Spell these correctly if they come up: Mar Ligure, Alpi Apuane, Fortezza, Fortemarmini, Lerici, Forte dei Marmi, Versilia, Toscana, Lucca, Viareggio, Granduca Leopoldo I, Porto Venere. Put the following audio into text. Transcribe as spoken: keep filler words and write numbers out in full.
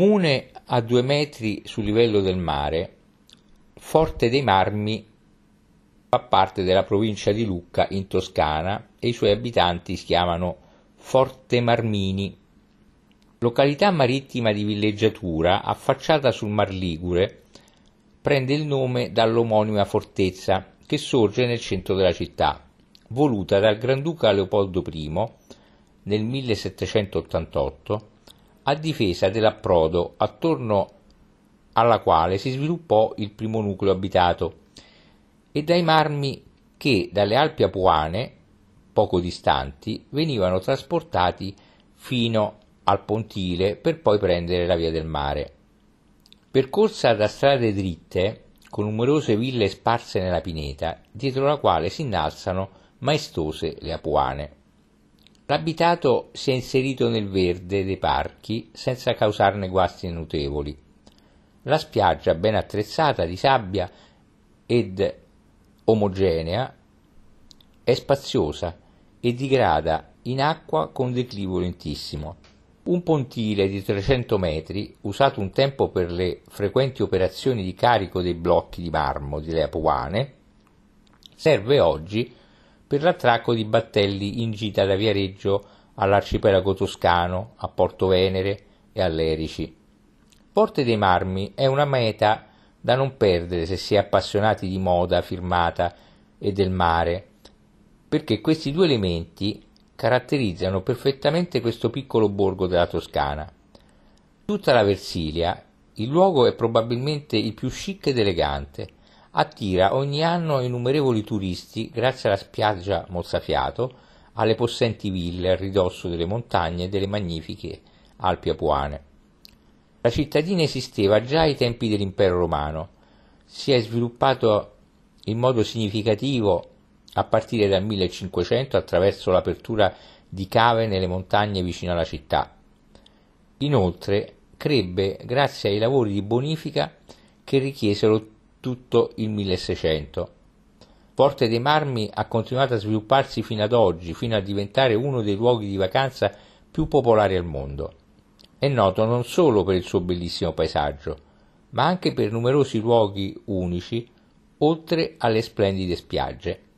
comune a due metri sul livello del mare, Forte dei Marmi fa parte della provincia di Lucca in Toscana e i suoi abitanti si chiamano Fortemarmini. Località marittima di villeggiatura affacciata sul Mar Ligure, prende il nome dall'omonima fortezza che sorge nel centro della città, voluta dal Granduca Leopoldo I nel millesettecentottantotto a difesa dell'approdo, attorno alla quale si sviluppò il primo nucleo abitato, e dai marmi che dalle Alpi Apuane, poco distanti, venivano trasportati fino al pontile per poi prendere la via del mare. Percorsa da strade dritte, con numerose ville sparse nella pineta, dietro la quale si innalzano maestose le Apuane. L'abitato si è inserito nel verde dei parchi senza causarne guasti notevoli. La spiaggia, ben attrezzata di sabbia ed omogenea, è spaziosa e digrada in acqua con declivo lentissimo. Un pontile di trecento metri, usato un tempo per le frequenti operazioni di carico dei blocchi di marmo delle Apuane, serve oggi per l'attracco di battelli in gita da Viareggio all'arcipelago toscano, a Porto Venere e a Lerici. Forte dei Marmi è una meta da non perdere se si è appassionati di moda firmata e del mare, perché questi due elementi caratterizzano perfettamente questo piccolo borgo della Toscana. Tutta la Versilia, il luogo è probabilmente il più chic ed elegante, attira ogni anno innumerevoli turisti grazie alla spiaggia mozzafiato, alle possenti ville a ridosso delle montagne e delle magnifiche Alpi Apuane. La cittadina esisteva già ai tempi dell'Impero Romano, si è sviluppato in modo significativo a partire dal millecinquecento attraverso l'apertura di cave nelle montagne vicino alla città. Inoltre crebbe grazie ai lavori di bonifica che richiesero tutto il milleseicento. Forte dei Marmi ha continuato a svilupparsi fino ad oggi, fino a diventare uno dei luoghi di vacanza più popolari al mondo. È noto non solo per il suo bellissimo paesaggio, ma anche per numerosi luoghi unici, oltre alle splendide spiagge.